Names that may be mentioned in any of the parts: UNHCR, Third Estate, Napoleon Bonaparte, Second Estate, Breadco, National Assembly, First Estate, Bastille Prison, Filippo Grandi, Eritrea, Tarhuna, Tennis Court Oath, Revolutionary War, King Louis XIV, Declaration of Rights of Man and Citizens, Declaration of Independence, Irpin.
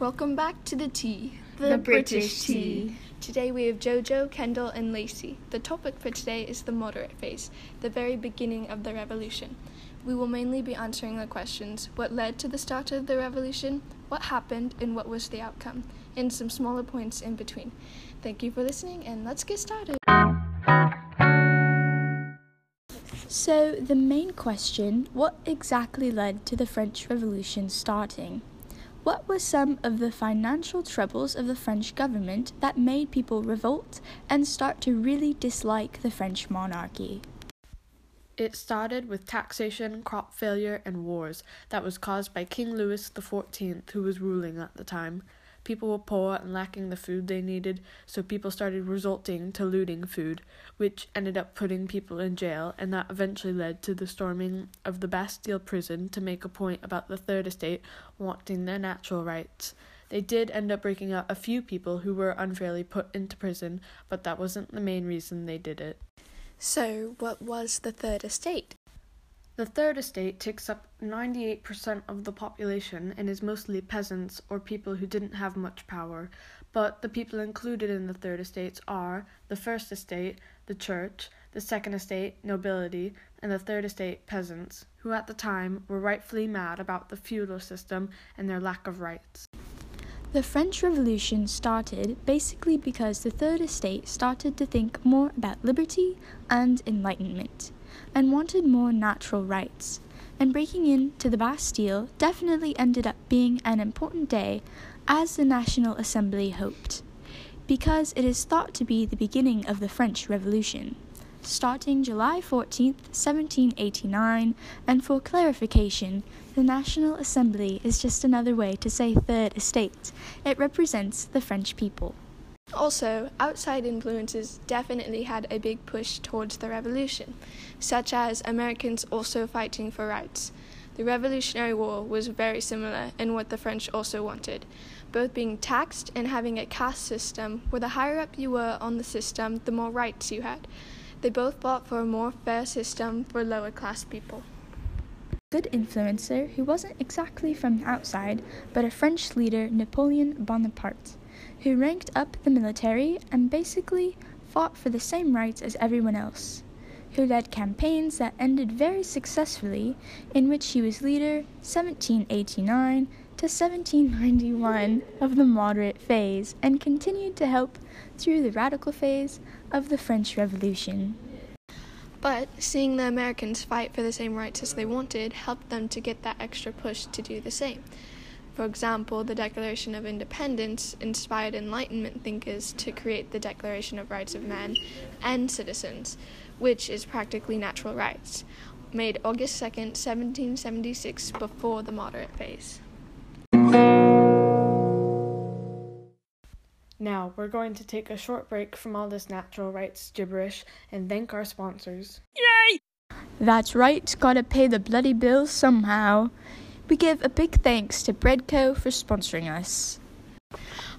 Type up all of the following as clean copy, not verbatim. Welcome back to The Tea, the British Tea. Today we have Jojo, Kendall and Lacey. The topic for today is the moderate phase, the very beginning of the revolution. We will mainly be answering the questions, what led to the start of the revolution, what happened and what was the outcome, and some smaller points in between. Thank you for listening and let's get started. So the main question, what exactly led to the French Revolution starting? What were some of the financial troubles of the French government that made people revolt and start to really dislike the French monarchy? It started with taxation, crop failure, and wars that was caused by King Louis XIV, who was ruling at the time. People were poor and lacking the food they needed, so people started resorting to looting food, which ended up putting people in jail, and that eventually led to the storming of the Bastille Prison to make a point about the Third Estate wanting their natural rights. They did end up breaking out a few people who were unfairly put into prison, but that wasn't the main reason they did it. So, what was the Third Estate? The Third Estate takes up 98% of the population and is mostly peasants or people who didn't have much power, but the people included in the Third Estate are the First Estate, the Church, the Second Estate, nobility, and the Third Estate, peasants, who at the time were rightfully mad about the feudal system and their lack of rights. The French Revolution started basically because the Third Estate started to think more about liberty and enlightenment, and wanted more natural rights, and breaking into the Bastille definitely ended up being an important day, as the National Assembly hoped, because it is thought to be the beginning of the French Revolution, starting July 14th, 1789, and for clarification, the National Assembly is just another way to say Third Estate. It represents the French people. Also, outside influences definitely had a big push towards the revolution, such as Americans also fighting for rights. The Revolutionary War was very similar in what the French also wanted, both being taxed and having a caste system where the higher up you were on the system, the more rights you had. They both fought for a more fair system for lower class people. Good influencer who wasn't exactly from outside, but a French leader, Napoleon Bonaparte, who ranked up the military and basically fought for the same rights as everyone else, who led campaigns that ended very successfully, in which he was leader 1789 to 1791 of the moderate phase and continued to help through the radical phase of the French Revolution. But seeing the Americans fight for the same rights as they wanted helped them to get that extra push to do the same. For example, the Declaration of Independence inspired Enlightenment thinkers to create the Declaration of Rights of Man and Citizens, which is practically natural rights, made August 2nd, 1776, before the moderate phase. Now, we're going to take a short break from all this natural rights gibberish and thank our sponsors. Yay! That's right, gotta pay the bloody bills somehow. We give a big thanks to Breadco for sponsoring us.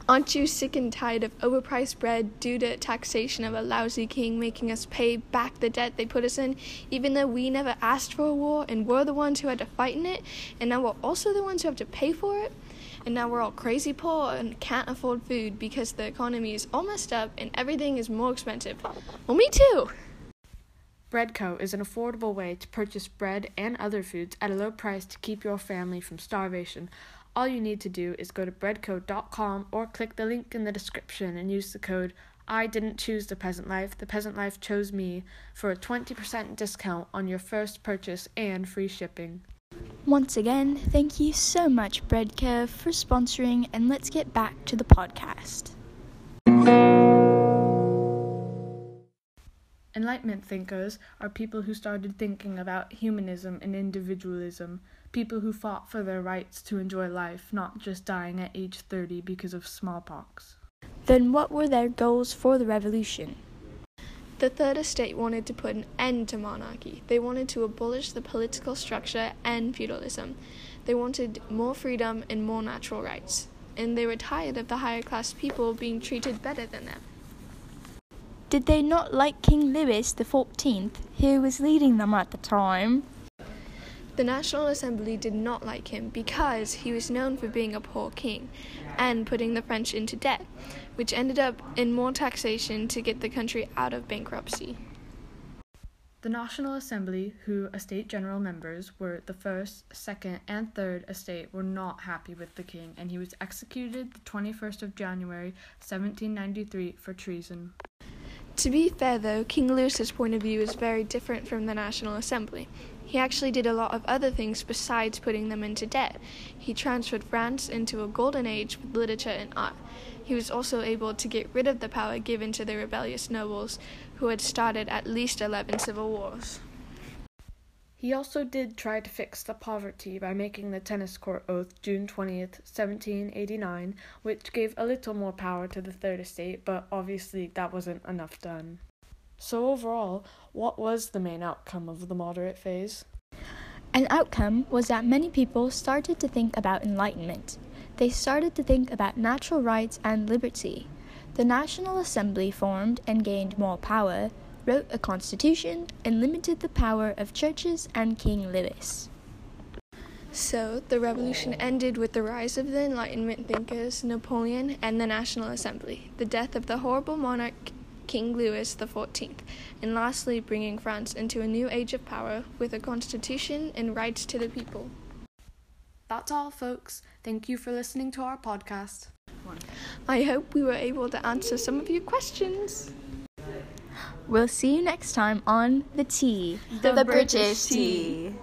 Aren't you sick and tired of overpriced bread due to taxation of a lousy king making us pay back the debt they put us in, even though we never asked for a war and were the ones who had to fight in it, and now we're also the ones who have to pay for it? And now we're all crazy poor and can't afford food because the economy is all messed up and everything is more expensive. Well, me too! Breadco is an affordable way to purchase bread and other foods at a low price to keep your family from starvation. All you need to do is go to breadco.com or click the link in the description and use the code I didn't choose the peasant life chose me for a 20% discount on your first purchase and free shipping. Once again, thank you so much, Breadco, for sponsoring, and let's get back to the podcast. Enlightenment thinkers are people who started thinking about humanism and individualism, people who fought for their rights to enjoy life, not just dying at age 30 because of smallpox. Then what were their goals for the revolution? The Third Estate wanted to put an end to monarchy. They wanted to abolish the political structure and feudalism. They wanted more freedom and more natural rights. And they were tired of the higher class people being treated better than them. Did they not like King Louis XIV, who was leading them at the time? The National Assembly did not like him because he was known for being a poor king and putting the French into debt, which ended up in more taxation to get the country out of bankruptcy. The National Assembly, who Estate General members were the First, Second, and Third Estate, were not happy with the king, and he was executed the 21st of January, 1793, for treason. To be fair though, King Louis's point of view is very different from the National Assembly. He actually did a lot of other things besides putting them into debt. He transferred France into a golden age with literature and art. He was also able to get rid of the power given to the rebellious nobles, who had started at least 11 civil wars. He also did try to fix the poverty by making the Tennis Court Oath June 20th, 1789, which gave a little more power to the Third Estate, but obviously that wasn't enough done. So overall, what was the main outcome of the moderate phase? An outcome was that many people started to think about enlightenment. They started to think about natural rights and liberty. The National Assembly formed and gained more power, wrote a constitution, and limited the power of churches and King Louis. So, the revolution ended with the rise of the Enlightenment thinkers, Napoleon, and the National Assembly, the death of the horrible monarch King Louis XIV, and lastly bringing France into a new age of power with a constitution and rights to the people. That's all, folks. Thank you for listening to our podcast. I hope we were able to answer some of your questions. We'll see you next time on The Tea, the British Tea.